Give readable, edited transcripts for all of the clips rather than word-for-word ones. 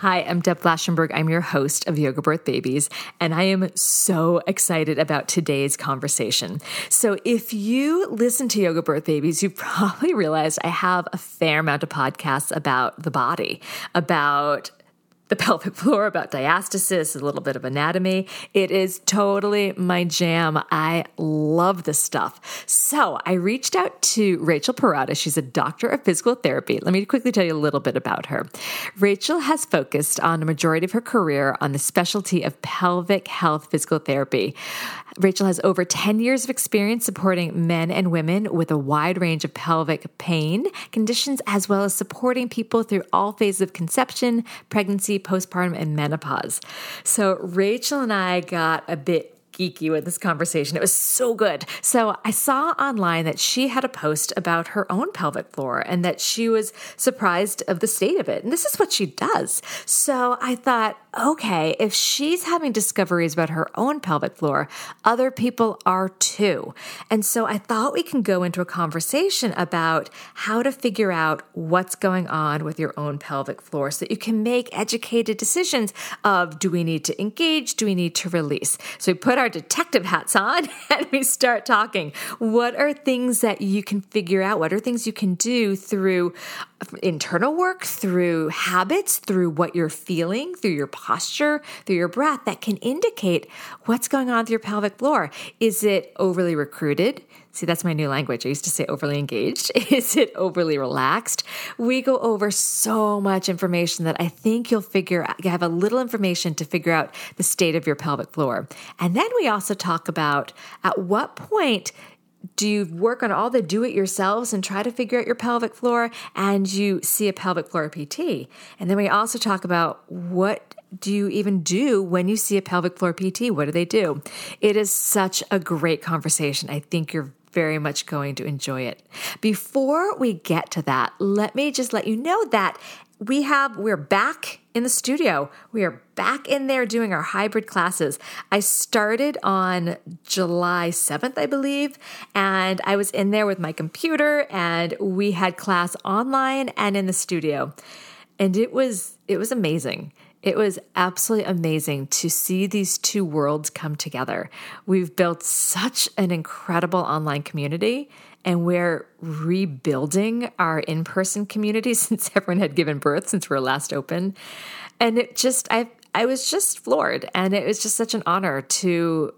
Hi, I'm Deb Flaschenberg. I'm your host of Yoga Birth Babies, and I am so excited about today's conversation. So if you listen to Yoga Birth Babies, you probably realized I have a fair amount of podcasts about the body, about the pelvic floor, about diastasis, a little bit of anatomy. It is totally my jam. I love this stuff. So I reached out to Rachel Parrotta. She's a doctor of physical therapy. Let me quickly tell you a little bit about her. Rachel has focused on a majority of her career on the specialty of pelvic health physical therapy. Rachel has over 10 years of experience supporting men and women with a wide range of pelvic pain conditions, as well as supporting people through all phases of conception, pregnancy, postpartum, and menopause. So Rachel and I got a bit geeky with this conversation. It was so good. So I saw online that she had a post about her own pelvic floor and that she was surprised of the state of it. And this is what she does. So I thought, okay, if she's having discoveries about her own pelvic floor, other people are too. And so I thought we can go into a conversation about how to figure out what's going on with your own pelvic floor so that you can make educated decisions of, do we need to engage? Do we need to release? So we put our detective hats on and we start talking. What are things that you can figure out? What are things you can do through internal work, through habits, through what you're feeling, through your posture, through your breath that can indicate what's going on with your pelvic floor? Is it overly recruited? See, that's my new language. I used to say overly engaged. Is it overly relaxed? We go over so much information that I think you'll figure out, you have a little information to figure out the state of your pelvic floor. And then we also talk about at what point do you work on all the do-it-yourselves and try to figure out your pelvic floor, and you see a pelvic floor PT? And then we also talk about what do you even do when you see a pelvic floor PT? What do they do? It is such a great conversation. I think you're very much going to enjoy it. Before we get to that, let me just let you know that we're back in the studio. We are back in there doing our hybrid classes. I started on July 7th, I believe, and I was in there with my computer, and we had class online and in the studio. And it was amazing. It was absolutely amazing to see these two worlds come together. We've built such an incredible online community, and we're rebuilding our in-person community since everyone had given birth, since we were last open. And I was just floored, and it was just such an honor to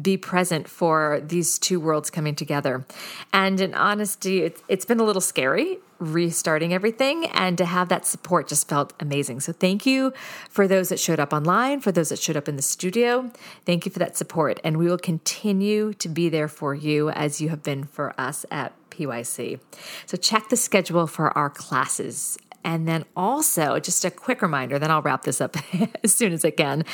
be present for these two worlds coming together. And in honesty, it's been a little scary restarting everything, and to have that support just felt amazing. So thank you for those that showed up online, for those that showed up in the studio. Thank you for that support. And we will continue to be there for you as you have been for us at PYC. So check the schedule for our classes. And then also, just a quick reminder, then I'll wrap this up as soon as I can.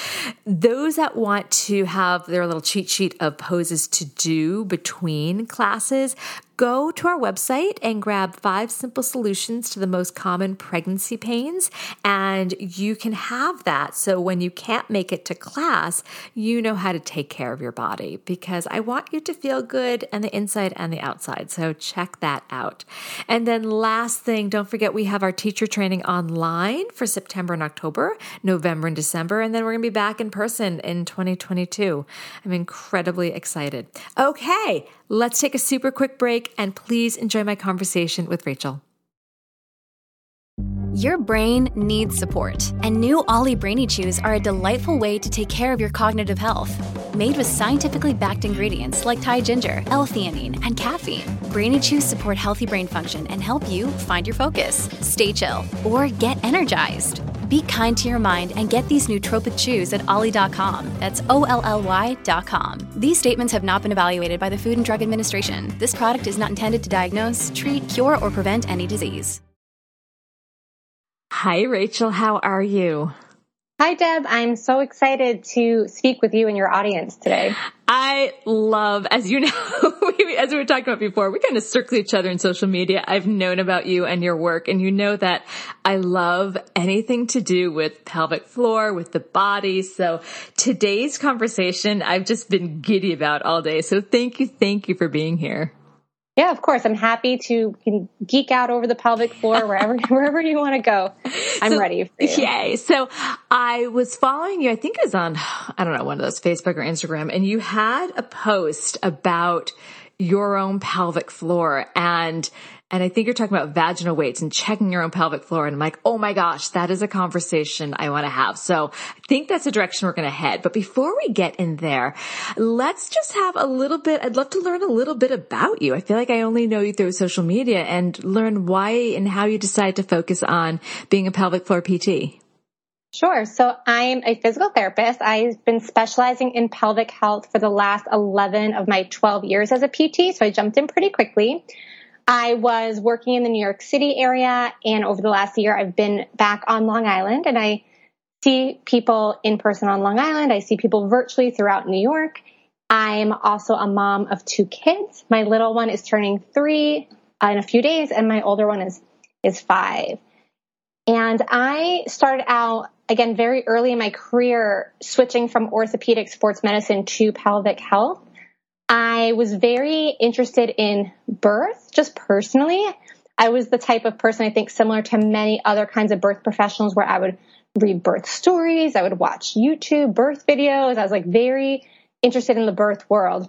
Those that want to have their little cheat sheet of poses to do between classes, go to our website and grab 5 simple solutions to the most common pregnancy pains, and you can have that. So when you can't make it to class, you know how to take care of your body, because I want you to feel good on the inside and the outside. So check that out. And then last thing, don't forget we have our teacher training online for September and October, November and December, and then we're going to be back in person in 2022. I'm incredibly excited. Okay, let's take a super quick break, and please enjoy my conversation with Rachel. Your brain needs support, and new Ollie Brainy Chews are a delightful way to take care of your cognitive health. Made with scientifically backed ingredients like Thai ginger, L-theanine, and caffeine, Brainy Chews support healthy brain function and help you find your focus, stay chill, or get energized. Be kind to your mind and get these nootropic chews at Ollie.com. That's OLLY.com. These statements have not been evaluated by the Food and Drug Administration. This product is not intended to diagnose, treat, cure, or prevent any disease. Hi, Rachel. How are you? Hi, Deb. I'm so excited to speak with you and your audience today. I love, as you know, as we were talking about before, we kind of circle each other in social media. I've known about you and your work, and you know that I love anything to do with pelvic floor, with the body. So today's conversation, I've just been giddy about all day. So thank you for being here. Yeah, of course. I'm happy to geek out over the pelvic floor wherever you want to go. I'm ready for you. Yay. So I was following you. I think it was on, I don't know, one of those Facebook or Instagram, and you had a post about your own pelvic floor, and I think you're talking about vaginal weights and checking your own pelvic floor. And I'm like, oh my gosh, that is a conversation I want to have. So I think that's the direction we're going to head. But before we get in there, let's just have a little bit, I'd love to learn a little bit about you. I feel like I only know you through social media, and learn why and how you decided to focus on being a pelvic floor PT. Sure. So I'm a physical therapist. I've been specializing in pelvic health for the last 11 of my 12 years as a PT. So I jumped in pretty quickly. I was working in the New York City area, and over the last year, I've been back on Long Island, and I see people in person on Long Island. I see people virtually throughout New York. I'm also a mom of 2 kids. My little one is turning 3 in a few days, and my older one is 5. And I started out, again, very early in my career, switching from orthopedic sports medicine to pelvic health. I was very interested in birth, just personally. I was the type of person, I think, similar to many other kinds of birth professionals, where I would read birth stories, I would watch YouTube birth videos. I was like very interested in the birth world.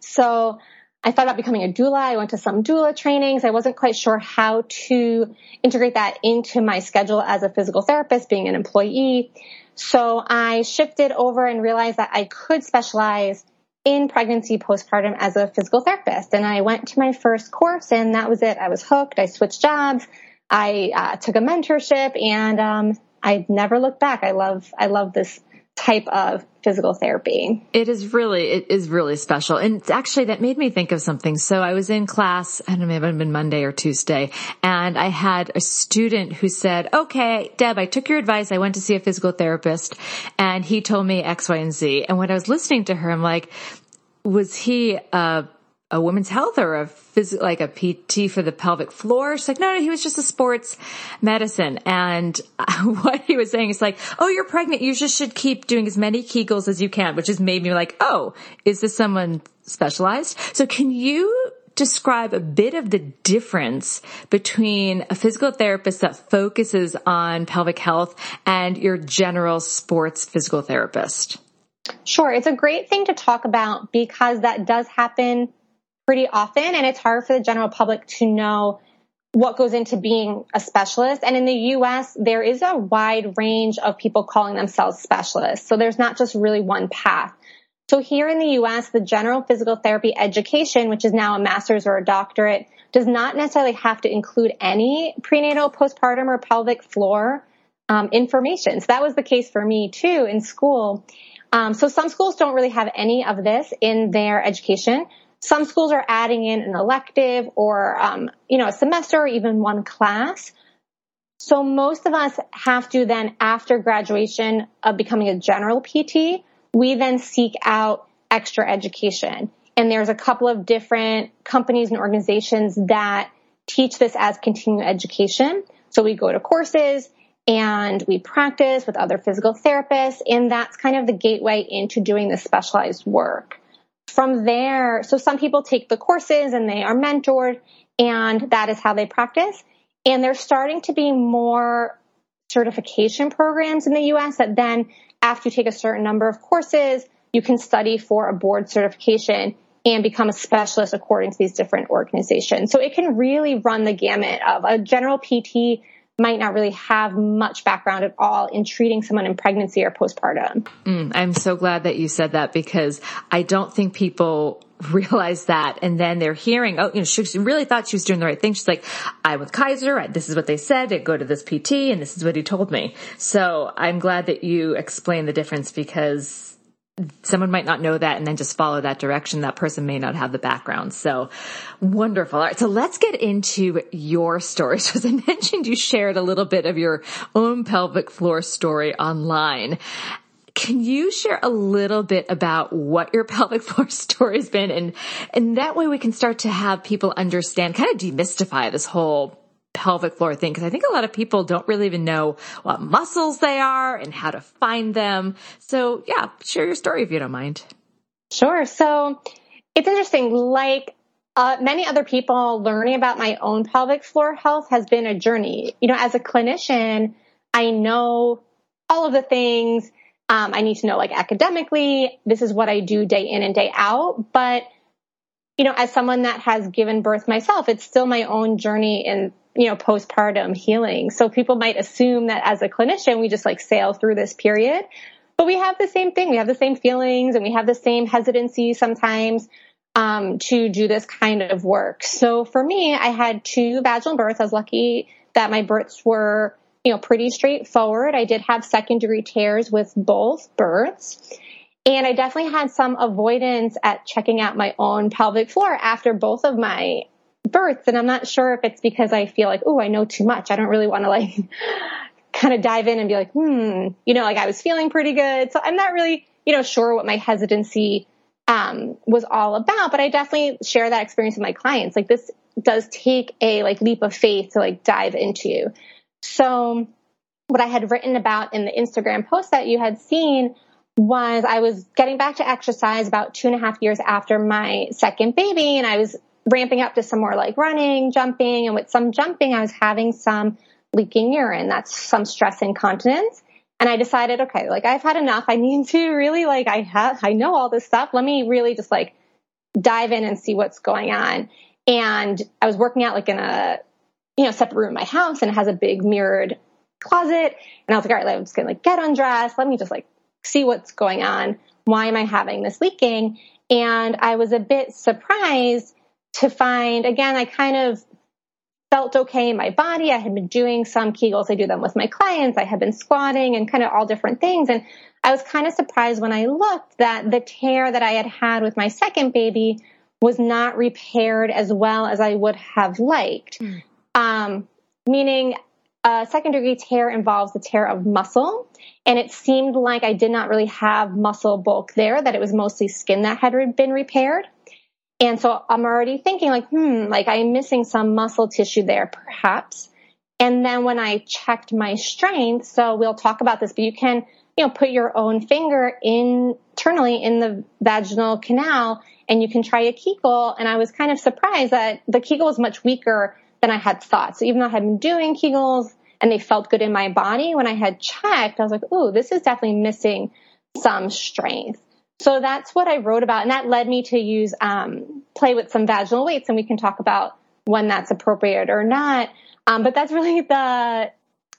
So I thought about becoming a doula. I went to some doula trainings. I wasn't quite sure how to integrate that into my schedule as a physical therapist, being an employee. So I shifted over and realized that I could specialize in pregnancy, postpartum, as a physical therapist. And I went to my first course, and that was it. I was hooked. I switched jobs. I took a mentorship, and I never looked back. I love this type of physical therapy. It is really special. And actually, that made me think of something. So I was in class, I don't know, maybe it had been Monday or Tuesday, and I had a student who said, okay, Deb, I took your advice. I went to see a physical therapist, and he told me X, Y, and Z. And when I was listening to her, I'm like, was he a women's health or like a PT for the pelvic floor? She's like, no, he was just a sports medicine. And what he was saying is like, oh, you're pregnant. You just should keep doing as many Kegels as you can, which has made me like, oh, is this someone specialized? So can you describe a bit of the difference between a physical therapist that focuses on pelvic health and your general sports physical therapist? Sure. It's a great thing to talk about, because that does happen pretty often, and it's hard for the general public to know what goes into being a specialist. And in the U.S., there is a wide range of people calling themselves specialists. So there's not just really one path. So here in the U.S., the general physical therapy education, which is now a master's or a doctorate, does not necessarily have to include any prenatal, postpartum, or pelvic floor information. So that was the case for me too in school. So some schools don't really have any of this in their education. Some schools are adding in an elective or, a semester or even one class. So most of us have to then, after graduation of becoming a general PT, we then seek out extra education. And there's a couple of different companies and organizations that teach this as continuing education. So we go to courses and we practice with other physical therapists, and that's kind of the gateway into doing the specialized work. From there, so some people take the courses and they are mentored, and that is how they practice. And there's starting to be more certification programs in the U.S. that then, after you take a certain number of courses, you can study for a board certification and become a specialist according to these different organizations. So it can really run the gamut of a general PT might not really have much background at all in treating someone in pregnancy or postpartum. I'm so glad that you said that, because I don't think people realize that. And then they're hearing, oh, you know, she really thought she was doing the right thing. She's like, I was Kaiser. This is what they said. I go to this PT and this is what he told me. So I'm glad that you explained the difference, because someone might not know that and then just follow that direction. That person may not have the background. So wonderful. All right. So let's get into your story. So as I mentioned, you shared a little bit of your own pelvic floor story online. Can you share a little bit about what your pelvic floor story has been? And that way we can start to have people understand, kind of demystify this whole pelvic floor thing, because I think a lot of people don't really even know what muscles they are and how to find them. So yeah, share your story if you don't mind. Sure. So it's interesting, like many other people, learning about my own pelvic floor health has been a journey. You know, as a clinician, I know all of the things I need to know, like academically, this is what I do day in and day out. But, you know, as someone that has given birth myself, it's still my own journey in, you know, postpartum healing. So people might assume that as a clinician, we just like sail through this period, but we have the same thing. We have the same feelings and we have the same hesitancy sometimes, to do this kind of work. So for me, I had two vaginal births. I was lucky that my births were, you know, pretty straightforward. I did have second-degree tears with both births. And I definitely had some avoidance at checking out my own pelvic floor after both of my births. And I'm not sure if it's because I feel like, oh, I know too much. I don't really want to like kind of dive in and be like, you know, like I was feeling pretty good. So I'm not really, you know, sure what my hesitancy was all about, but I definitely share that experience with my clients. Like this does take a like leap of faith to like dive into. So what I had written about in the Instagram post that you had seen was I was getting back to exercise about 2.5 years after my second baby. And I was ramping up to some more like running, jumping. And with some jumping, I was having some leaking urine. That's some stress incontinence. And I decided, okay, like I've had enough. I need to really like, I know all this stuff. Let me really just like dive in and see what's going on. And I was working out like in a, you know, separate room in my house, and it has a big mirrored closet. And I was like, all right, I'm just going to like get undressed. Let me just like see what's going on. Why am I having this leaking? And I was a bit surprised to find, again, I kind of felt okay in my body. I had been doing some Kegels. I do them with my clients. I had been squatting and kind of all different things. And I was kind of surprised when I looked that the tear that I had had with my second baby was not repaired as well as I would have liked. Meaning a second degree tear involves the tear of muscle. And it seemed like I did not really have muscle bulk there, that it was mostly skin that had been repaired. And so I'm already thinking like, like I'm missing some muscle tissue there perhaps. And then when I checked my strength, so we'll talk about this, but you can, you know, put your own finger internally in the vaginal canal and you can try a Kegel. And I was kind of surprised that the Kegel was much weaker than I had thought. So even though I had been doing Kegels and they felt good in my body, when I had checked, I was like, ooh, this is definitely missing some strength. So that's what I wrote about. And that led me to use, play with some vaginal weights, and we can talk about when that's appropriate or not. But that's really the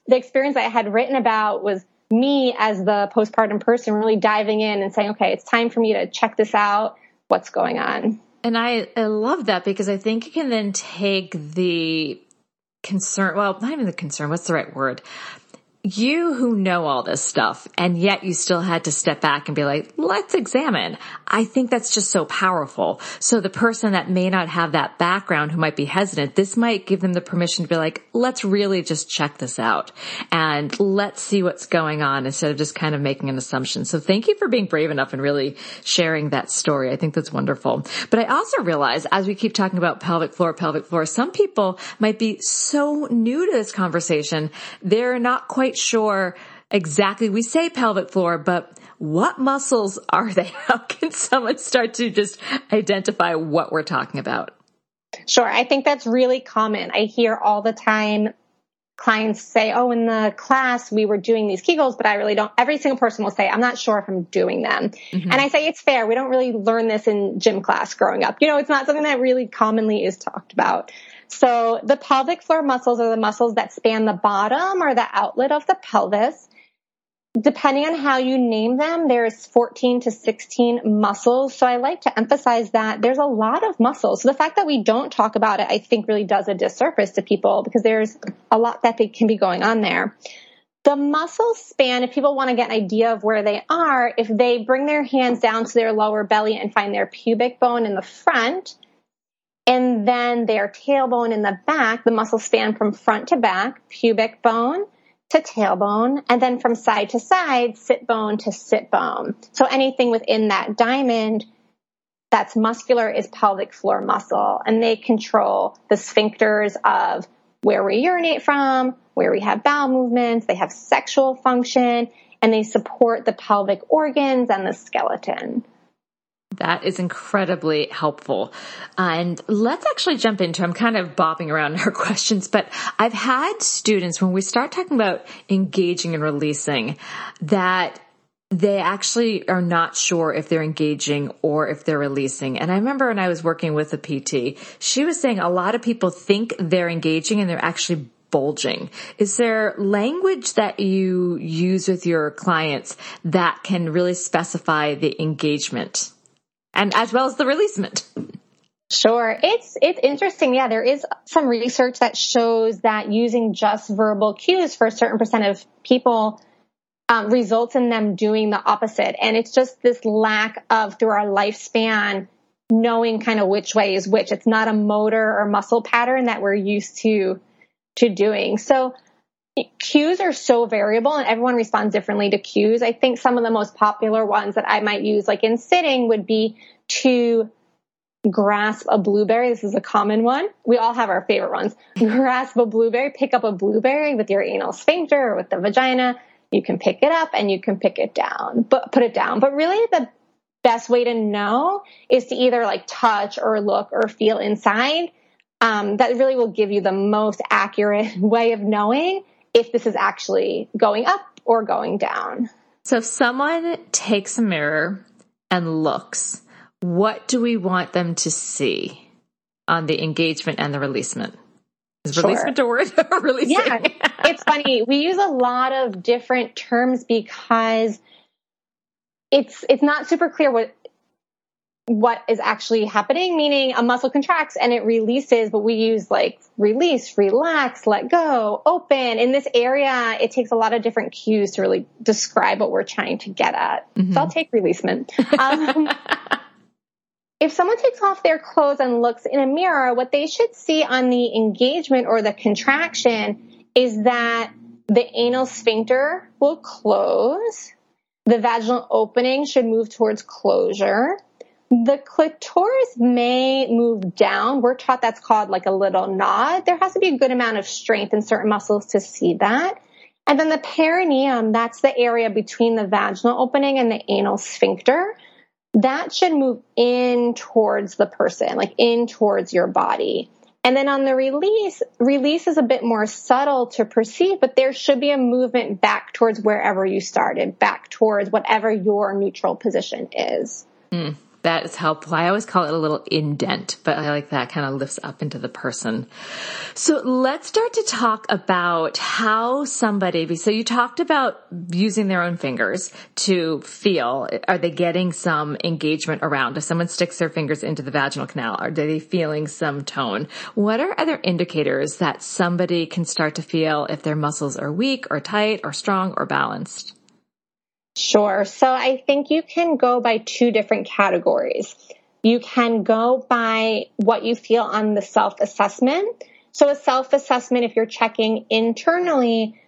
experience I had written about, was me as the postpartum person really diving in and saying, okay, it's time for me to check this out. What's going on? And I love that, because I think you can then take the concern, well, not even the concern, what's the right word? You who know all this stuff, and yet you still had to step back and be like, let's examine. I think that's just so powerful. So the person that may not have that background, who might be hesitant, this might give them the permission to be like, let's really just check this out and let's see what's going on, instead of just kind of making an assumption. So thank you for being brave enough and really sharing that story. I think that's wonderful. But I also realize, as we keep talking about pelvic floor, some people might be so new to this conversation, they're not quite sure exactly. We say pelvic floor, but what muscles are they? How can someone start to just identify what we're talking about? Sure. I think that's really common. I hear all the time clients say, oh, in the class we were doing these Kegels, but I really don't. Every single person will say, I'm not sure if I'm doing them. Mm-hmm. And I say, it's fair. We don't really learn this in gym class growing up. You know, it's not something that really commonly is talked about. So the pelvic floor muscles are the muscles that span the bottom or the outlet of the pelvis. Depending on how you name them, there's 14 to 16 muscles. So I like to emphasize that there's a lot of muscles. So the fact that we don't talk about it, I think really does a disservice to people because there's a lot that they can be going on there. The muscle span, if people want to get an idea of where they are, if they bring their hands down to their lower belly and find their pubic bone in the front, and then their tailbone in the back, the muscle span from front to back, pubic bone to tailbone, and then from side to side, sit bone to sit bone. So anything within that diamond that's muscular is pelvic floor muscle, and they control the sphincters of where we urinate from, where we have bowel movements, they have sexual function, and they support the pelvic organs and the skeleton. That is incredibly helpful. And let's actually jump into, I'm kind of bobbing around in our questions, but I've had students, when we start talking about engaging and releasing, that they actually are not sure if they're engaging or if they're releasing. And I remember when I was working with a PT, she was saying a lot of people think they're engaging and they're actually bulging. Is there language that you use with your clients that can really specify the engagement? And as well as the releasement. Sure. It's interesting. Yeah, there is some research that shows that using just verbal cues for a certain percent of people results in them doing the opposite. And it's just this lack of, through our lifespan, knowing kind of which way is which. It's not a motor or muscle pattern that we're used to doing. So cues are so variable and everyone responds differently to cues. I think some of the most popular ones that I might use, like in sitting, would be to grasp a blueberry. This is a common one. We all have our favorite ones. Grasp a blueberry, pick up a blueberry with your anal sphincter or with the vagina. You can pick it up and you can pick it down, but put it down. But really the best way to know is to either like touch or look or feel inside. That really will give you the most accurate way of knowing if this is actually going up or going down. So if someone takes a mirror and looks, what do we want them to see on the engagement and the releasement? Is releasement a word? Releasing? Yeah, it's funny. We use a lot of different terms because it's not super clear what is actually happening, meaning a muscle contracts and it releases, but we use like release, relax, let go, open. In this area, it takes a lot of different cues to really describe what we're trying to get at. Mm-hmm. So I'll take releasement. If someone takes off their clothes and looks in a mirror, what they should see on the engagement or the contraction is that the anal sphincter will close. The vaginal opening should move towards closure. The clitoris may move down. We're taught that's called like a little nod. There has to be a good amount of strength in certain muscles to see that. And then the perineum, that's the area between the vaginal opening and the anal sphincter. That should move in towards the person, like in towards your body. And then on the release is a bit more subtle to perceive, but there should be a movement back towards wherever you started, back towards whatever your neutral position is. Mm. That is helpful. I always call it a little indent, but I like that, kind of lifts up into the person. So let's start to talk about how somebody, so you talked about using their own fingers to feel, are they getting some engagement around? If someone sticks their fingers into the vaginal canal, are they feeling some tone? What are other indicators that somebody can start to feel if their muscles are weak or tight or strong or balanced? Sure. So I think you can go by two different categories. You can go by what you feel on the self-assessment. So a self-assessment, if you're checking internally,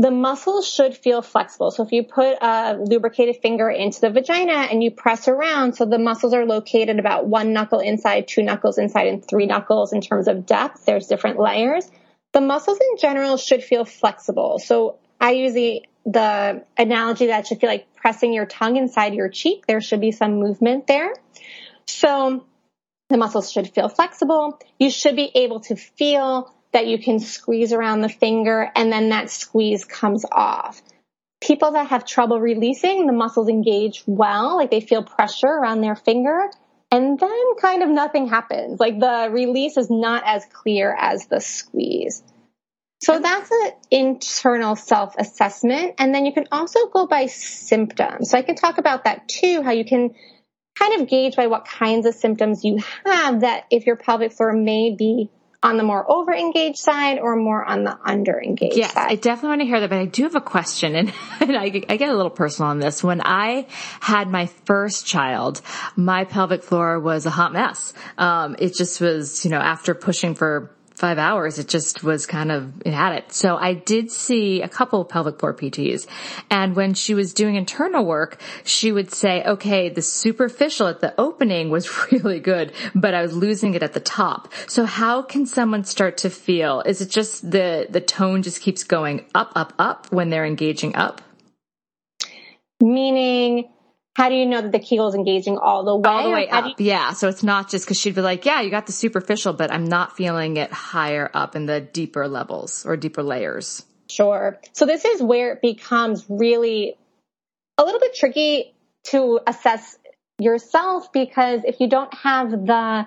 the muscles should feel flexible. So if you put a lubricated finger into the vagina and you press around, so the muscles are located about one knuckle inside, two knuckles inside, and three knuckles in terms of depth. There's different layers. The muscles in general should feel flexible. So I use the analogy that should feel like pressing your tongue inside your cheek. There should be some movement there. So the muscles should feel flexible. You should be able to feel that you can squeeze around the finger and then that squeeze comes off. People that have trouble releasing, the muscles engage well, like they feel pressure around their finger And then kind of nothing happens. Like the release is not as clear as the squeeze. So that's an internal self-assessment. And then you can also go by symptoms. So I can talk about that too, how you can kind of gauge by what kinds of symptoms you have, that if your pelvic floor may be on the more over-engaged side or more on the under-engaged side. I definitely want to hear that, but I do have a question, and I get a little personal on this. When I had my first child, my pelvic floor was a hot mess. It just was, after pushing for 5 hours, it just was it had it. So I did see a couple of pelvic floor PTs, and when she was doing internal work, she would say, okay, the superficial at the opening was really good, but I was losing it at the top. So how can someone start to feel, is it just the tone just keeps going up, up, up when they're engaging up? Meaning, how do you know that the Kegel is engaging all the way up? Yeah. So it's not just because she'd be like, yeah, you got the superficial, but I'm not feeling it higher up in the deeper levels or deeper layers. Sure. So this is where it becomes really a little bit tricky to assess yourself, because if you don't have the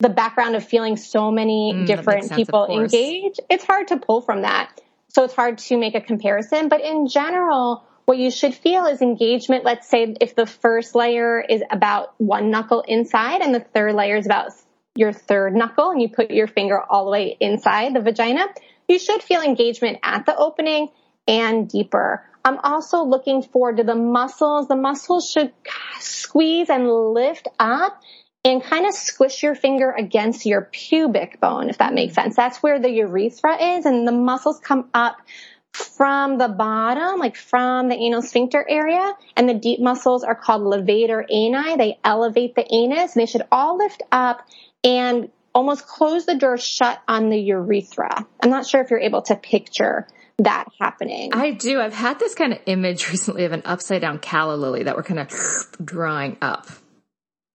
background of feeling so many different people engage, it's hard to pull from that. So it's hard to make a comparison, but in general, what you should feel is engagement. Let's say if the first layer is about one knuckle inside and the third layer is about your third knuckle, and you put your finger all the way inside the vagina, you should feel engagement at the opening and deeper. I'm also looking forward to the muscles. The muscles should squeeze and lift up and kind of squish your finger against your pubic bone, if that makes sense. That's where the urethra is, and the muscles come up from the bottom, like from the anal sphincter area, and the deep muscles are called levator ani. They elevate the anus, and they should all lift up and almost close the door shut on the urethra. I'm not sure if you're able to picture that happening. I do. I've had this kind of image recently of an upside down calla lily that we're kind of drawing up.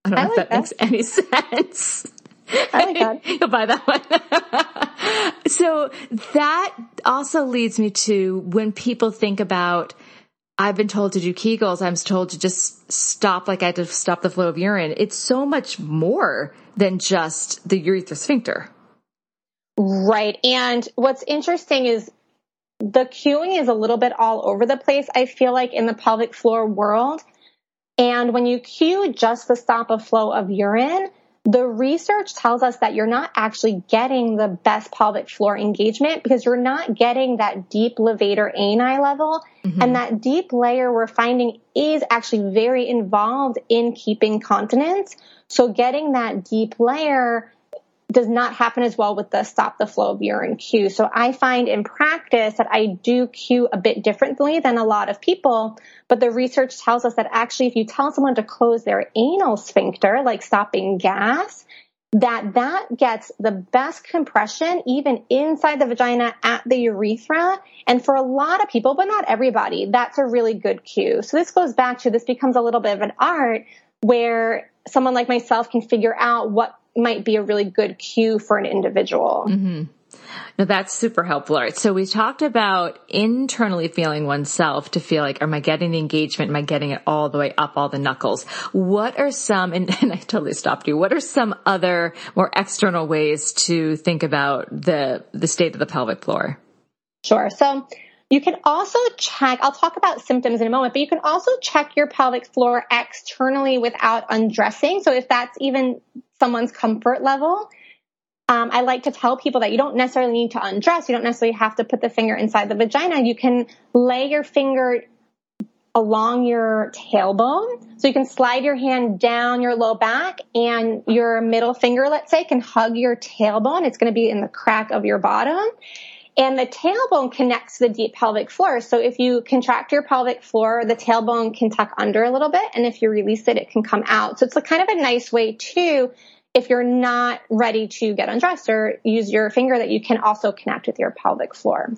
I don't know if that makes any sense. I like that. You'll buy that one. So that also leads me to, when people think about, I've been told to do Kegels, I'm told to just stop, like I had to stop the flow of urine. It's so much more than just the urethral sphincter. Right. And what's interesting is the cueing is a little bit all over the place, I feel like, in the pelvic floor world. And when you cue just the stop of flow of urine, the research tells us that you're not actually getting the best pelvic floor engagement, because you're not getting that deep levator ani level. Mm-hmm. And that deep layer, we're finding, is actually very involved in keeping continence. So getting that deep layer does not happen as well with the stop the flow of urine cue. So I find in practice that I do cue a bit differently than a lot of people, but the research tells us that actually if you tell someone to close their anal sphincter, like stopping gas, that gets the best compression even inside the vagina at the urethra. And for a lot of people, but not everybody, that's a really good cue. So this goes back to, this becomes a little bit of an art where someone like myself can figure out what might be a really good cue for an individual. Mm-hmm. No, that's super helpful. All right. So we talked about internally feeling oneself to feel like, am I getting the engagement? Am I getting it all the way up, all the knuckles? What are some, and I totally stopped you, what are some other more external ways to think about the state of the pelvic floor? Sure. So you can also check, I'll talk about symptoms in a moment, but you can also check your pelvic floor externally without undressing. So if that's even someone's comfort level. I like to tell people that you don't necessarily need to undress. You don't necessarily have to put the finger inside the vagina. You can lay your finger along your tailbone. So you can slide your hand down your low back, and your middle finger, let's say, can hug your tailbone. It's going to be in the crack of your bottom. And the tailbone connects to the deep pelvic floor. So if you contract your pelvic floor, the tailbone can tuck under a little bit. And if you release it, it can come out. So it's kind of a nice way too, if you're not ready to get undressed or use your finger, that you can also connect with your pelvic floor.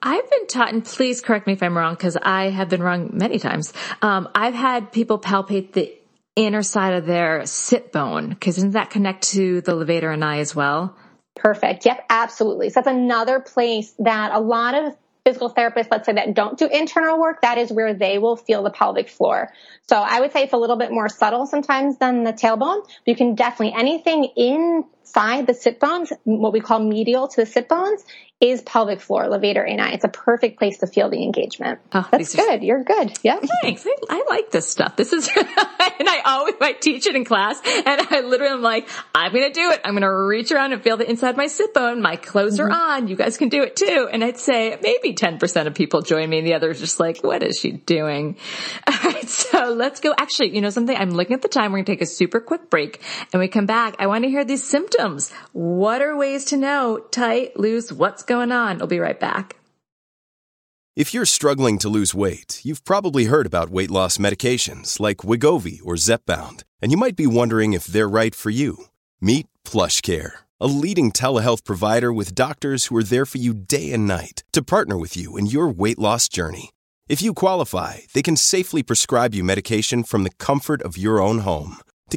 I've been taught, and please correct me if I'm wrong, because I have been wrong many times. I've had people palpate the inner side of their sit bone, because doesn't that connect to the levator ani as well? Perfect. Yep, absolutely. So that's another place that a lot of physical therapists, let's say, that don't do internal work, that is where they will feel the pelvic floor. So I would say it's a little bit more subtle sometimes than the tailbone. You can definitely, anything inside the sit bones, what we call medial to the sit bones, is pelvic floor, levator ani. It's a perfect place to feel the engagement. Oh, that's good. You're good. Yeah. Thanks. I like this stuff. This is, and I teach it in class, and I literally am like, I'm going to do it. I'm going to reach around and feel the inside of my sit bone. My clothes are on. You guys can do it too. And I'd say maybe 10% of people join me, and the others just like, what is she doing? All right. So let's go. Actually, you know something? I'm looking at the time. We're going to take a super quick break, and we come back. I want to hear these symptoms. What are ways to know? Tight, loose, what's going on? We'll be right back. If you're struggling to lose weight, you've probably heard about weight loss medications like Wegovy or Zepbound, and you might be wondering if they're right for you. Meet PlushCare, a leading telehealth provider with doctors who are there for you day and night to partner with you in your weight loss journey. If you qualify, they can safely prescribe you medication from the comfort of your own home. To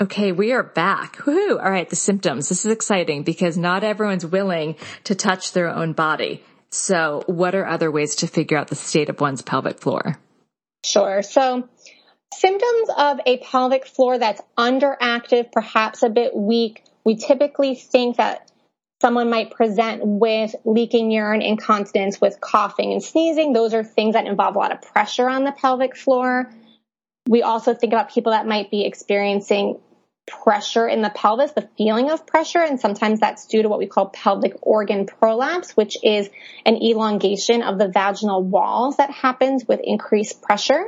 Okay, we are back. Woohoo. All right, the symptoms. This is exciting because not everyone's willing to touch their own body. So what are other ways to figure out the state of one's pelvic floor? Sure. So symptoms of a pelvic floor that's underactive, perhaps a bit weak, we typically think that someone might present with leaking urine, incontinence, with coughing and sneezing. Those are things that involve a lot of pressure on the pelvic floor. We also think about people that might be experiencing pressure in the pelvis, the feeling of pressure, and sometimes that's due to what we call pelvic organ prolapse, which is an elongation of the vaginal walls that happens with increased pressure.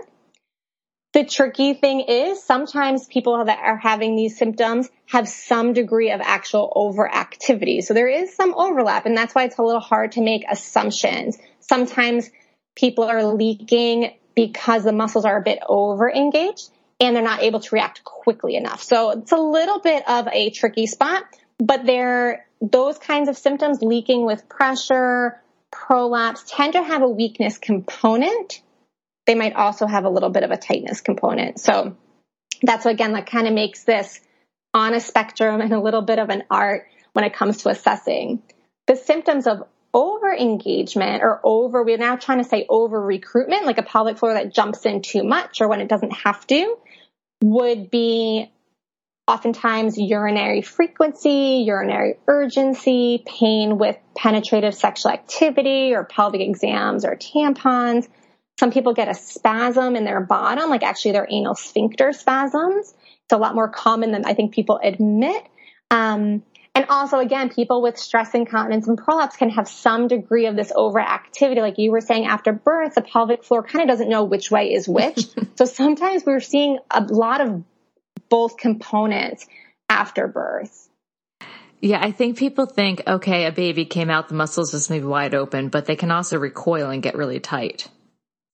The tricky thing is sometimes people that are having these symptoms have some degree of actual overactivity. So there is some overlap, and that's why it's a little hard to make assumptions. Sometimes people are leaking because the muscles are a bit over-engaged and they're not able to react quickly enough. So it's a little bit of a tricky spot, but those kinds of symptoms, leaking with pressure, prolapse, tend to have a weakness component. They might also have a little bit of a tightness component. So that's, again, that kind of makes this on a spectrum and a little bit of an art when it comes to assessing. The symptoms of over-engagement or we're now trying to say over-recruitment, like a pelvic floor that jumps in too much or when it doesn't have to, would be oftentimes urinary frequency, urinary urgency, pain with penetrative sexual activity or pelvic exams or tampons. Some people get a spasm in their bottom, like actually their anal sphincter spasms. It's a lot more common than I think people admit. And also, again, people with stress incontinence and prolapse can have some degree of this overactivity. Like you were saying, after birth, the pelvic floor kind of doesn't know which way is which. So sometimes we're seeing a lot of both components after birth. Yeah, I think people think, okay, a baby came out, the muscles just maybe wide open, but they can also recoil and get really tight. Is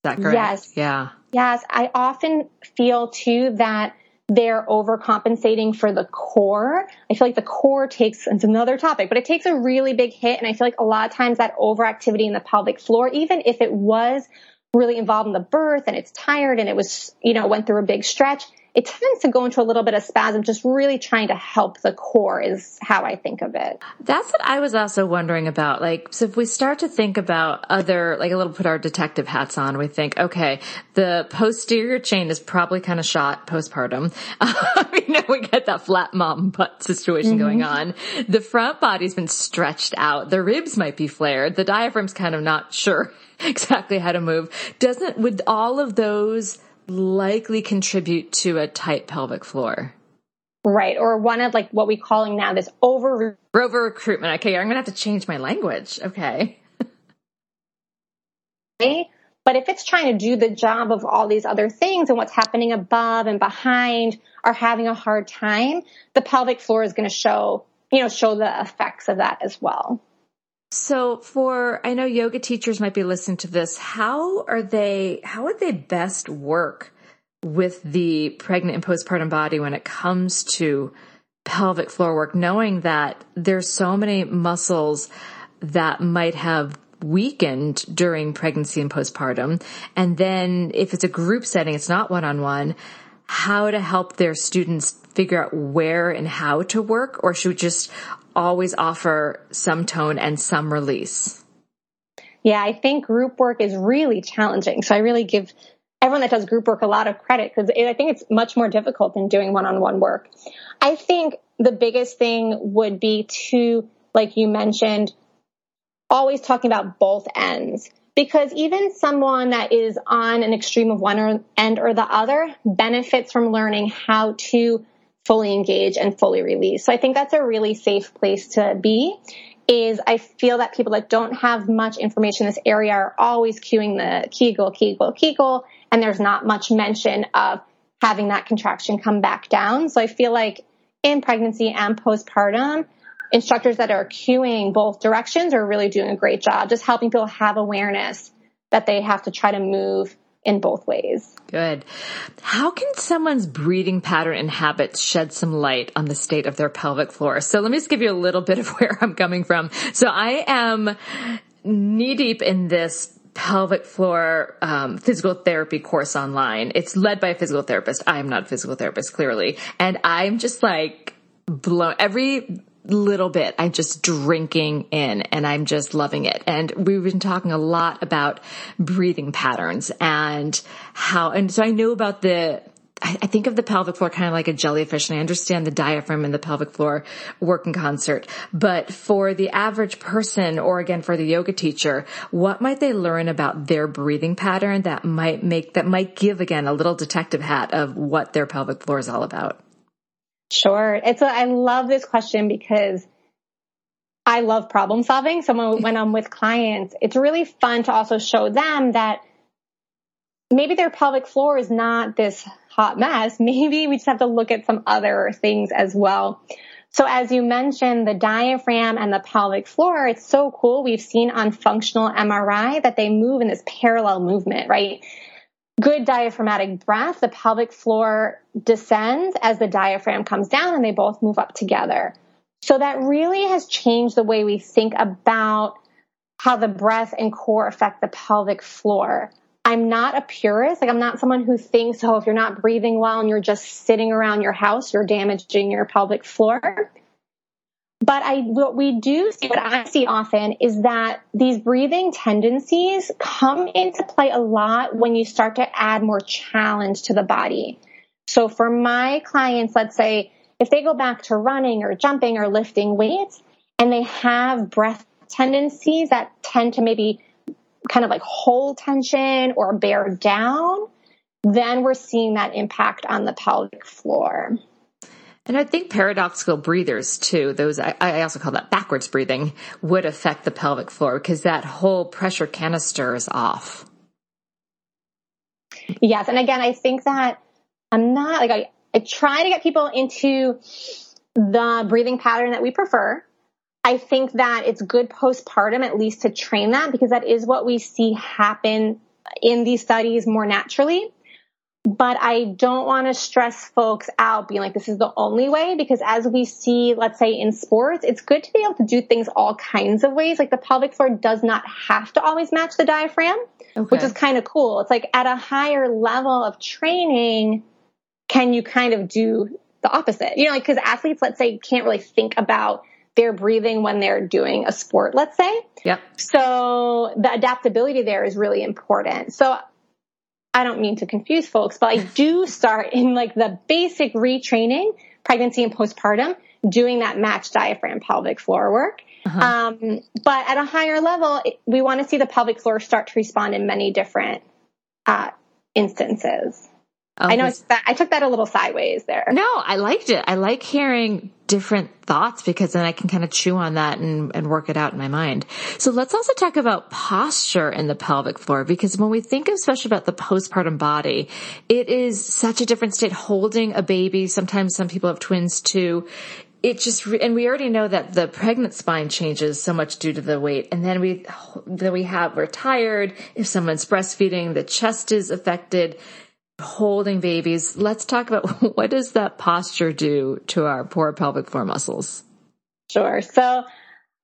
that correct? Yes. Yeah. Yes. I often feel, too, that they're overcompensating for the core. I feel like the core it's another topic, but it takes a really big hit. And I feel like a lot of times that overactivity in the pelvic floor, even if it was really involved in the birth and it's tired and it was, went through a big stretch, it tends to go into a little bit of spasm, just really trying to help the core is how I think of it. That's what I was also wondering about. Like, so if we start to think about other, like a little put our detective hats on, we think, okay, the posterior chain is probably kind of shot postpartum. We get that flat mom butt situation going on. The front body's been stretched out. The ribs might be flared. The diaphragm's kind of not sure exactly how to move. Would all of those likely contribute to a tight pelvic floor? Right. Or one of like what we're calling now this over recruitment. Okay. I'm going to have to change my language. Okay. But if it's trying to do the job of all these other things and what's happening above and behind are having a hard time, the pelvic floor is going to show the effects of that as well. So I know yoga teachers might be listening to this. How would they best work with the pregnant and postpartum body when it comes to pelvic floor work, knowing that there's so many muscles that might have weakened during pregnancy and postpartum? And then if it's a group setting, it's not one-on-one, how to help their students figure out where and how to work, or should we just always offer some tone and some release? Yeah, I think group work is really challenging. So I really give everyone that does group work a lot of credit, because I think it's much more difficult than doing one-on-one work. I think the biggest thing would be to, like you mentioned, always talking about both ends, because even someone that is on an extreme of one end or the other benefits from learning how to fully engage and fully release. So I think that's a really safe place to be. Is I feel that people that don't have much information in this area are always cueing the Kegel, and there's not much mention of having that contraction come back down. So I feel like in pregnancy and postpartum, instructors that are cueing both directions are really doing a great job, just helping people have awareness that they have to try to move in both ways. Good. How can someone's breathing pattern and habits shed some light on the state of their pelvic floor? So let me just give you a little bit of where I'm coming from. So I am knee deep in this pelvic floor physical therapy course online. It's led by a physical therapist. I am not a physical therapist, clearly. And I'm just like blown. Every little bit, I'm just drinking in and I'm just loving it. And we've been talking a lot about breathing patterns and so I know about I think of the pelvic floor kind of like a jellyfish, and I understand the diaphragm and the pelvic floor work in concert. But for the average person, or again, for the yoga teacher, what might they learn about their breathing pattern that might give again a little detective hat of what their pelvic floor is all about? Sure. I love this question because I love problem solving. So when I'm with clients, it's really fun to also show them that maybe their pelvic floor is not this hot mess. Maybe we just have to look at some other things as well. So as you mentioned, the diaphragm and the pelvic floor, it's so cool. We've seen on functional MRI that they move in this parallel movement, right? Good diaphragmatic breath, the pelvic floor descends as the diaphragm comes down, and they both move up together. So that really has changed the way we think about how the breath and core affect the pelvic floor. I'm not a purist. I'm not someone who thinks, if you're not breathing well and you're just sitting around your house, you're damaging your pelvic floor. But what I see often is that these breathing tendencies come into play a lot when you start to add more challenge to the body. So for my clients, let's say if they go back to running or jumping or lifting weights and they have breath tendencies that tend to maybe kind of like hold tension or bear down, then we're seeing that impact on the pelvic floor. And I think paradoxical breathers too, those, I also call that backwards breathing, would affect the pelvic floor because that whole pressure canister is off. Yes. And again, I think that I try to get people into the breathing pattern that we prefer. I think that it's good postpartum at least to train that, because that is what we see happen in these studies more naturally. But I don't want to stress folks out being like, this is the only way, because as we see, let's say in sports, it's good to be able to do things all kinds of ways. Like the pelvic floor does not have to always match the diaphragm, which is kind of cool. It's like at a higher level of training, can you kind of do the opposite? Because athletes, let's say, can't really think about their breathing when they're doing a sport, let's say. Yep. So the adaptability there is really important. So I don't mean to confuse folks, but I do start in like the basic retraining, pregnancy and postpartum, doing that matched diaphragm pelvic floor work. Uh-huh. But at a higher level, we want to see the pelvic floor start to respond in many different instances. I noticed that I took that a little sideways there. No, I liked it. I like hearing different thoughts because then I can kind of chew on that and work it out in my mind. So let's also talk about posture in the pelvic floor, because when we think especially about the postpartum body, it is such a different state holding a baby. Sometimes some people have twins too. It just, and we already know that the pregnant spine changes so much due to the weight. And then we're tired. If someone's breastfeeding, the chest is affected. Holding babies. Let's talk about what does that posture do to our poor pelvic floor muscles? Sure. So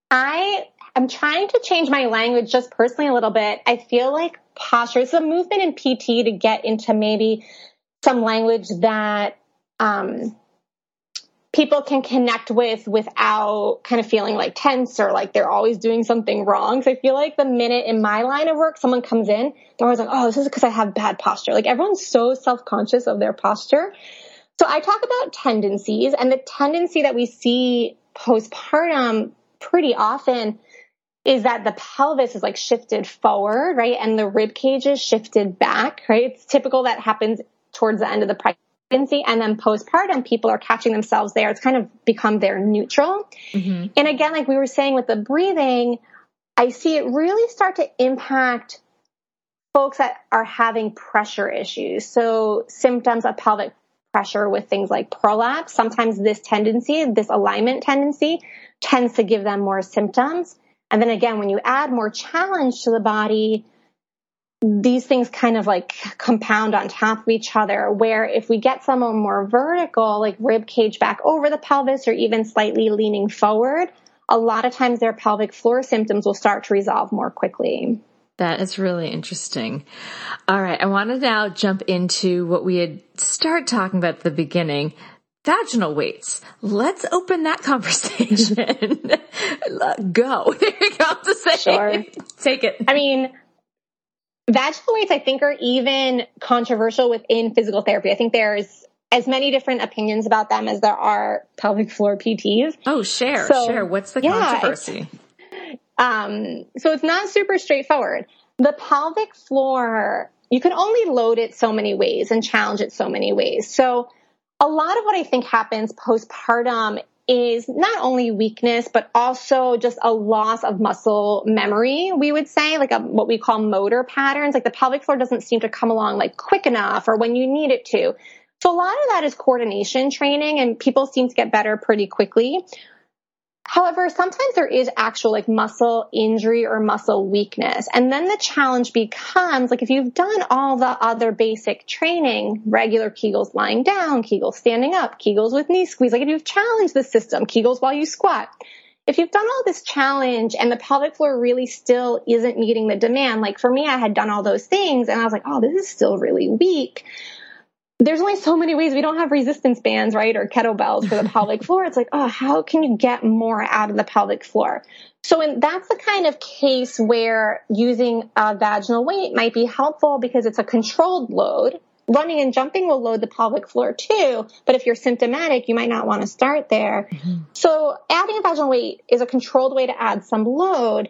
I am trying to change my language just personally a little bit. I feel like posture is a movement in PT to get into maybe some language that, people can connect with without kind of feeling like tense or like they're always doing something wrong. So I feel like the minute in my line of work, someone comes in, they're always like, oh, this is because I have bad posture. Like everyone's so self-conscious of their posture. So I talk about tendencies, and the tendency that we see postpartum pretty often is that the pelvis is like shifted forward, right? And the rib cage is shifted back, right? It's typical that happens towards the end of the pregnancy. And then postpartum, people are catching themselves there. It's kind of become their neutral. Mm-hmm. And again, like we were saying with the breathing, I see it really start to impact folks that are having pressure issues. So symptoms of pelvic pressure with things like prolapse, sometimes this tendency, this alignment tendency tends to give them more symptoms. And then again, when you add more challenge to the body, these things kind of like compound on top of each other, where if we get someone more vertical, like rib cage back over the pelvis or even slightly leaning forward, a lot of times their pelvic floor symptoms will start to resolve more quickly. That is really interesting. All right. I want to now jump into what we had started talking about at the beginning, vaginal weights. Let's open that conversation. Go. There you go. To say. Sure. Take it. I mean, vaginal weights, I think, are even controversial within physical therapy. I think there's as many different opinions about them as there are pelvic floor PTs. Oh, share. What's the controversy? So it's not super straightforward. The pelvic floor, you can only load it so many ways and challenge it so many ways. So a lot of what I think happens postpartum is not only weakness, but also just a loss of muscle memory, we would say, like what we call motor patterns. Like the pelvic floor doesn't seem to come along like quick enough or when you need it to. So a lot of that is coordination training, and people seem to get better pretty quickly. However, sometimes there is actual like muscle injury or muscle weakness. And then the challenge becomes like if you've done all the other basic training, regular Kegels lying down, Kegels standing up, Kegels with knee squeeze, like if you've challenged the system, Kegels while you squat, if you've done all this challenge and the pelvic floor really still isn't meeting the demand, like for me, I had done all those things and I was like, oh, this is still really weak. There's only so many ways. We don't have resistance bands, right? Or kettlebells for the pelvic floor. It's like, oh, how can you get more out of the pelvic floor? So that's the kind of case where using a vaginal weight might be helpful because it's a controlled load. Running and jumping will load the pelvic floor too. But if you're symptomatic, you might not want to start there. Mm-hmm. So adding a vaginal weight is a controlled way to add some load.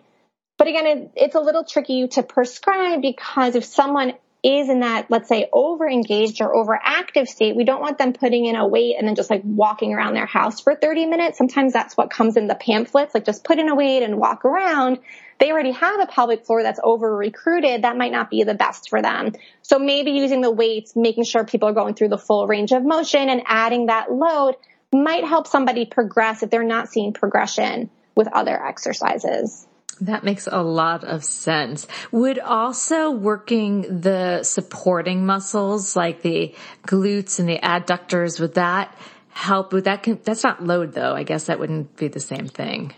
But again, it's a little tricky to prescribe because if someone is in that, let's say, over-engaged or overactive state, we don't want them putting in a weight and then just like walking around their house for 30 minutes. Sometimes that's what comes in the pamphlets, like just put in a weight and walk around. They already have a pelvic floor that's over-recruited. That might not be the best for them. So maybe using the weights, making sure people are going through the full range of motion and adding that load might help somebody progress if they're not seeing progression with other exercises. That makes a lot of sense. Would also working the supporting muscles like the glutes and the adductors, would that help? That's not load though. I guess that wouldn't be the same thing.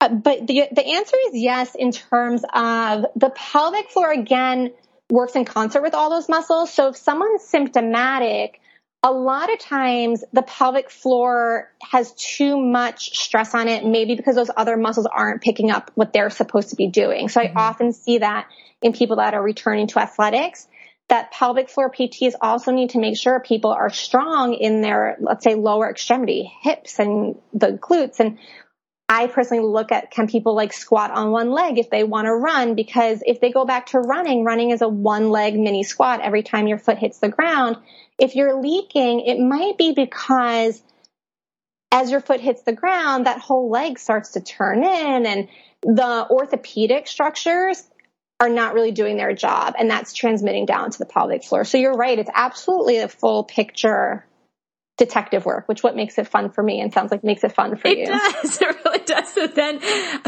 But the answer is yes, in terms of the pelvic floor, again, works in concert with all those muscles. So if someone's symptomatic, a lot of times the pelvic floor has too much stress on it, maybe because those other muscles aren't picking up what they're supposed to be doing. So mm-hmm. I often see that in people that are returning to athletics, that pelvic floor PTs also need to make sure people are strong in their, let's say, lower extremity, hips and the glutes. And I personally look at, can people like squat on one leg if they want to run? Because if they go back to running is a one leg mini squat every time your foot hits the ground. If you're leaking, it might be because as your foot hits the ground, that whole leg starts to turn in and the orthopedic structures are not really doing their job. And that's transmitting down to the pelvic floor. So you're right. It's absolutely a full picture detective work, which what makes it fun for me and sounds like makes it fun for you. It does. It really does. So then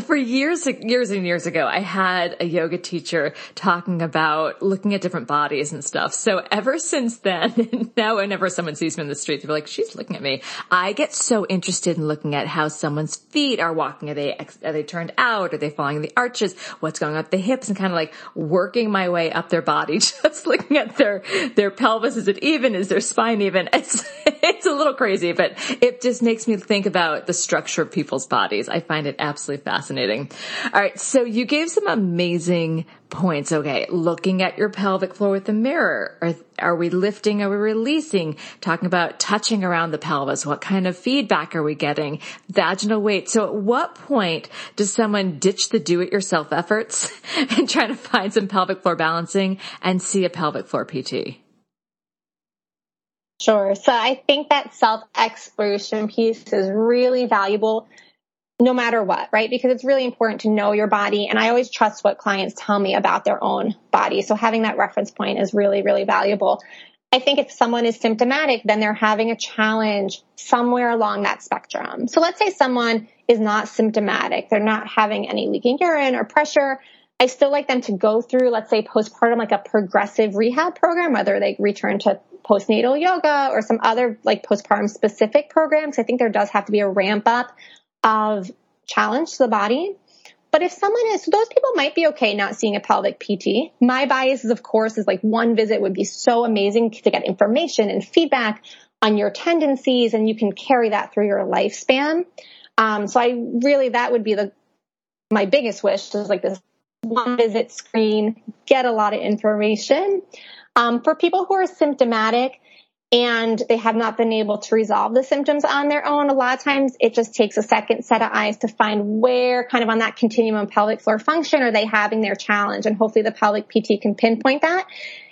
for years and years ago, I had a yoga teacher talking about looking at different bodies and stuff. So ever since then, now whenever someone sees me in the street, they're like, she's looking at me. I get so interested in looking at how someone's feet are walking. Are they turned out? Are they following the arches? What's going on with the hips? And kind of like working my way up their body, just looking at their pelvis. Is it even? Is their spine even? It's a little crazy, but it just makes me think about the structure of people's bodies. I find it absolutely fascinating. All right. So you gave some amazing points. Okay. Looking at your pelvic floor with the mirror. Are we lifting? Are we releasing? Talking about touching around the pelvis. What kind of feedback are we getting? Vaginal weight. So at what point does someone ditch the do-it-yourself efforts and try to find some pelvic floor balancing and see a pelvic floor PT? Sure. So I think that self-exploration piece is really valuable no matter what, right? Because it's really important to know your body. And I always trust what clients tell me about their own body. So having that reference point is really, really valuable. I think if someone is symptomatic, then they're having a challenge somewhere along that spectrum. So let's say someone is not symptomatic. They're not having any leaking urine or pressure. I still like them to go through, let's say, postpartum, like a progressive rehab program, whether they return to postnatal yoga or some other like postpartum specific programs. I think there does have to be a ramp up of challenge to the body. But if someone is, those people might be okay not seeing a pelvic PT. My bias is, of course, is like one visit would be so amazing to get information and feedback on your tendencies, and you can carry that through your lifespan. So I really, that would be my biggest wish is like this one visit screen, get a lot of information. For people who are symptomatic and they have not been able to resolve the symptoms on their own, a lot of times it just takes a second set of eyes to find where kind of on that continuum of pelvic floor function are they having their challenge. And hopefully the pelvic PT can pinpoint that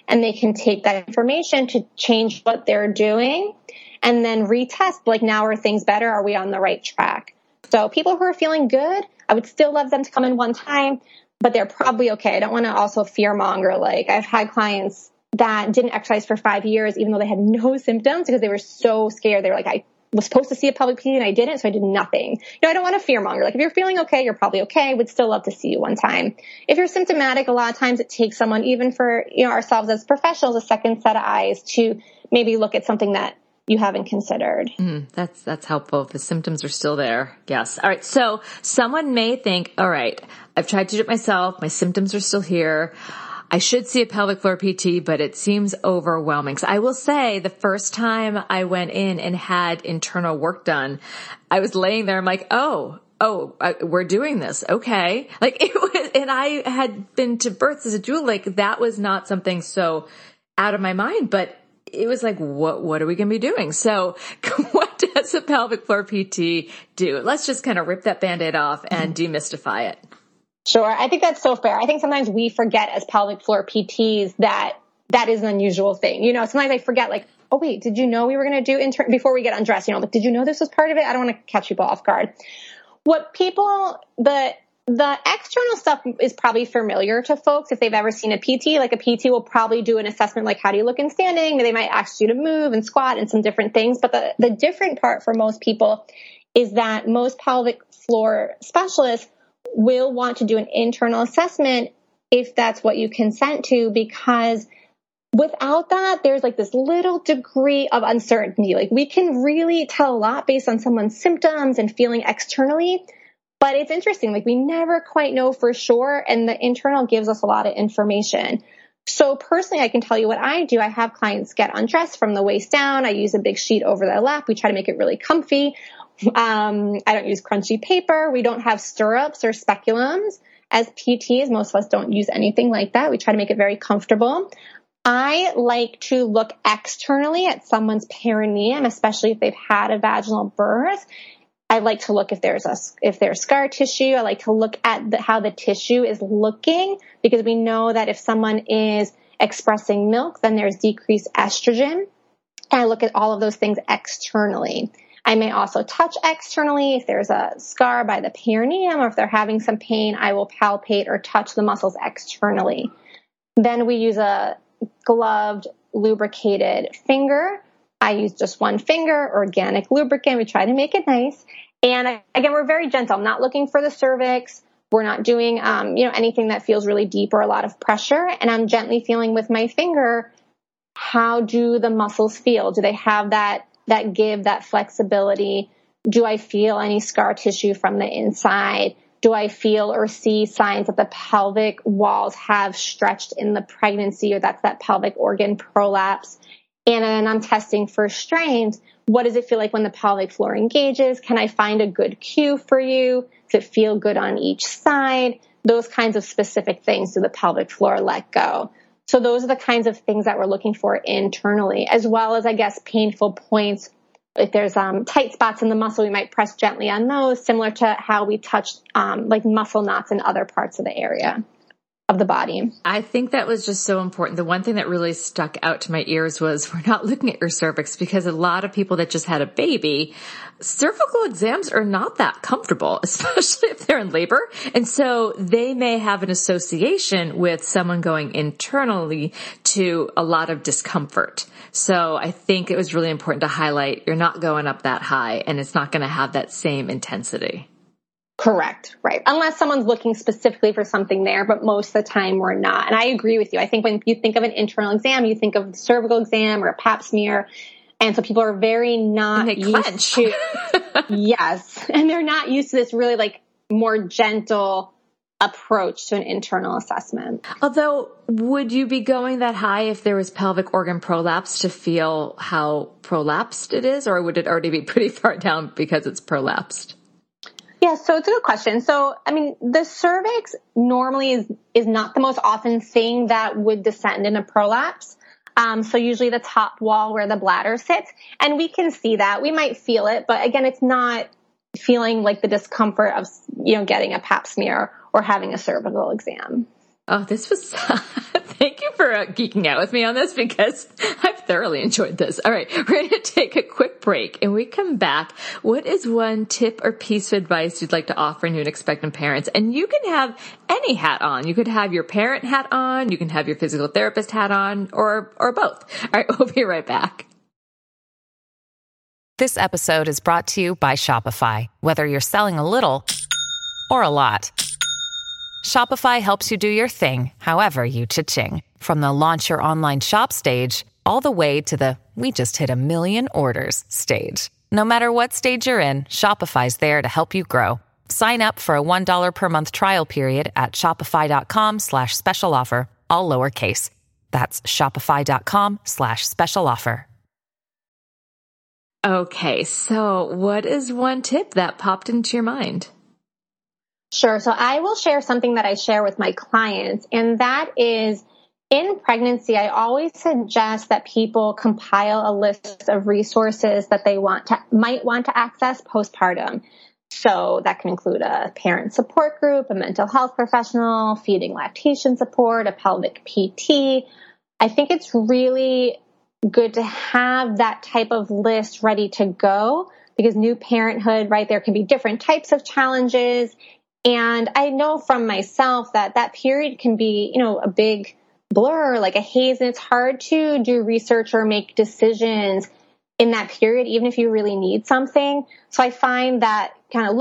and they can take that information to change what they're doing and then retest, like, now are things better? Are we on the right track? So people who are feeling good, I would still love them to come in one time, but they're probably okay. I don't want to also fear monger. Like, I've had clients that didn't exercise for 5 years, even though they had no symptoms because they were so scared. They were like, I was supposed to see a pelvic PT and I didn't, so I did nothing. No, I don't want to fear monger. Like, if you're feeling okay, you're probably okay. Would still love to see you one time. If you're symptomatic, a lot of times it takes someone, even for, you know, ourselves as professionals, a second set of eyes to maybe look at something that you haven't considered. That's helpful. The symptoms are still there. Yes. All right. So someone may think, all right, I've tried to do it myself. My symptoms are still here. I should see a pelvic floor PT, but it seems overwhelming. So I will say the first time I went in and had internal work done, I was laying there. I'm like, we're doing this. Okay. Like, it was, and I had been to births as a doula. Like, that was not something so out of my mind, but it was like, what are we going to be doing? So what does a pelvic floor PT do? Let's just kind of rip that Band-Aid off and demystify it. Sure. I think that's so fair. I think sometimes we forget as pelvic floor PTs that is an unusual thing. You know, sometimes I forget, like, oh wait, did you know we were going to do before we get undressed, you know, like, did you know this was part of it? I don't want to catch people off guard. The external stuff is probably familiar to folks if they've ever seen a PT. Like, a PT will probably do an assessment, like, how do you look in standing? They might ask you to move and squat and some different things. But the different part for most people is that most pelvic floor specialists will want to do an internal assessment if that's what you consent to, because without that, there's like this little degree of uncertainty. Like, we can really tell a lot based on someone's symptoms and feeling externally, but it's interesting. Like, we never quite know for sure. And the internal gives us a lot of information. So personally, I can tell you what I do. I have clients get undressed from the waist down. I use a big sheet over their lap. We try to make it really comfy. I don't use crunchy paper. We don't have stirrups or speculums. As PTs, most of us don't use anything like that. We try to make it very comfortable. I like to look externally at someone's perineum, especially if they've had a vaginal birth, I like to look if there's scar tissue. I like to look at how the tissue is looking, because we know that if someone is expressing milk, then there's decreased estrogen. And I look at all of those things externally. I may also touch externally. If there's a scar by the perineum or if they're having some pain, I will palpate or touch the muscles externally. Then we use a gloved, lubricated finger. I use just one finger, organic lubricant. We try to make it nice. And again, we're very gentle. I'm not looking for the cervix. We're not doing, anything that feels really deep or a lot of pressure. And I'm gently feeling with my finger, how do the muscles feel? Do they have that give, that flexibility? Do I feel any scar tissue from the inside? Do I feel or see signs that the pelvic walls have stretched in the pregnancy, or that's that pelvic organ prolapse? And then I'm testing for strains. What does it feel like when the pelvic floor engages? Can I find a good cue for you? Does it feel good on each side? Those kinds of specific things. Do the pelvic floor let go? So those are the kinds of things that we're looking for internally, as well as, I guess, painful points. If there's tight spots in the muscle, we might press gently on those, similar to how we touch like muscle knots in other parts of the area of the body. I think that was just so important. The one thing that really stuck out to my ears was, we're not looking at your cervix, because a lot of people that just had a baby, cervical exams are not that comfortable, especially if they're in labor. And so they may have an association with someone going internally to a lot of discomfort. So I think it was really important to highlight, you're not going up that high, and it's not going to have that same intensity. Correct. Right. Unless someone's looking specifically for something there, but most of the time we're not. And I agree with you. I think when you think of an internal exam, you think of the cervical exam or a pap smear. And so people are very not used to, yes. And they're not used to this really like more gentle approach to an internal assessment. Although, would you be going that high if there was pelvic organ prolapse to feel how prolapsed it is, or would it already be pretty far down because it's prolapsed? Yeah, so it's a good question. So, I mean, the cervix normally is not the most often thing that would descend in a prolapse. So usually the top wall where the bladder sits, and we can see that. We might feel it, but again, it's not feeling like the discomfort of, getting a pap smear or having a cervical exam. Oh, this was, thank you for geeking out with me on this, because I've thoroughly enjoyed this. All right. We're going to take a quick break, and we come back. What is one tip or piece of advice you'd like to offer new and expectant parents? And you can have any hat on. You could have your parent hat on. You can have your physical therapist hat on, or both. All right. We'll be right back. This episode is brought to you by Shopify. Whether you're selling a little or a lot, Shopify helps you do your thing, however you cha-ching. From the launch your online shop stage, all the way to the we just hit 1 million orders stage. No matter what stage you're in, Shopify's there to help you grow. Sign up for a $1 per month trial period at shopify.com/special offer, all lowercase. That's shopify.com/special offer. Okay, so what is one tip that popped into your mind? Sure. So I will share something that I share with my clients, and that is, in pregnancy, I always suggest that people compile a list of resources that they might want to access postpartum. So that can include a parent support group, a mental health professional, feeding lactation support, a pelvic PT. I think it's really good to have that type of list ready to go, because new parenthood, right, there can be different types of challenges. And I know from myself that period can be, a big blur, like a haze, and it's hard to do research or make decisions in that period, even if you really need something. So I find that kind of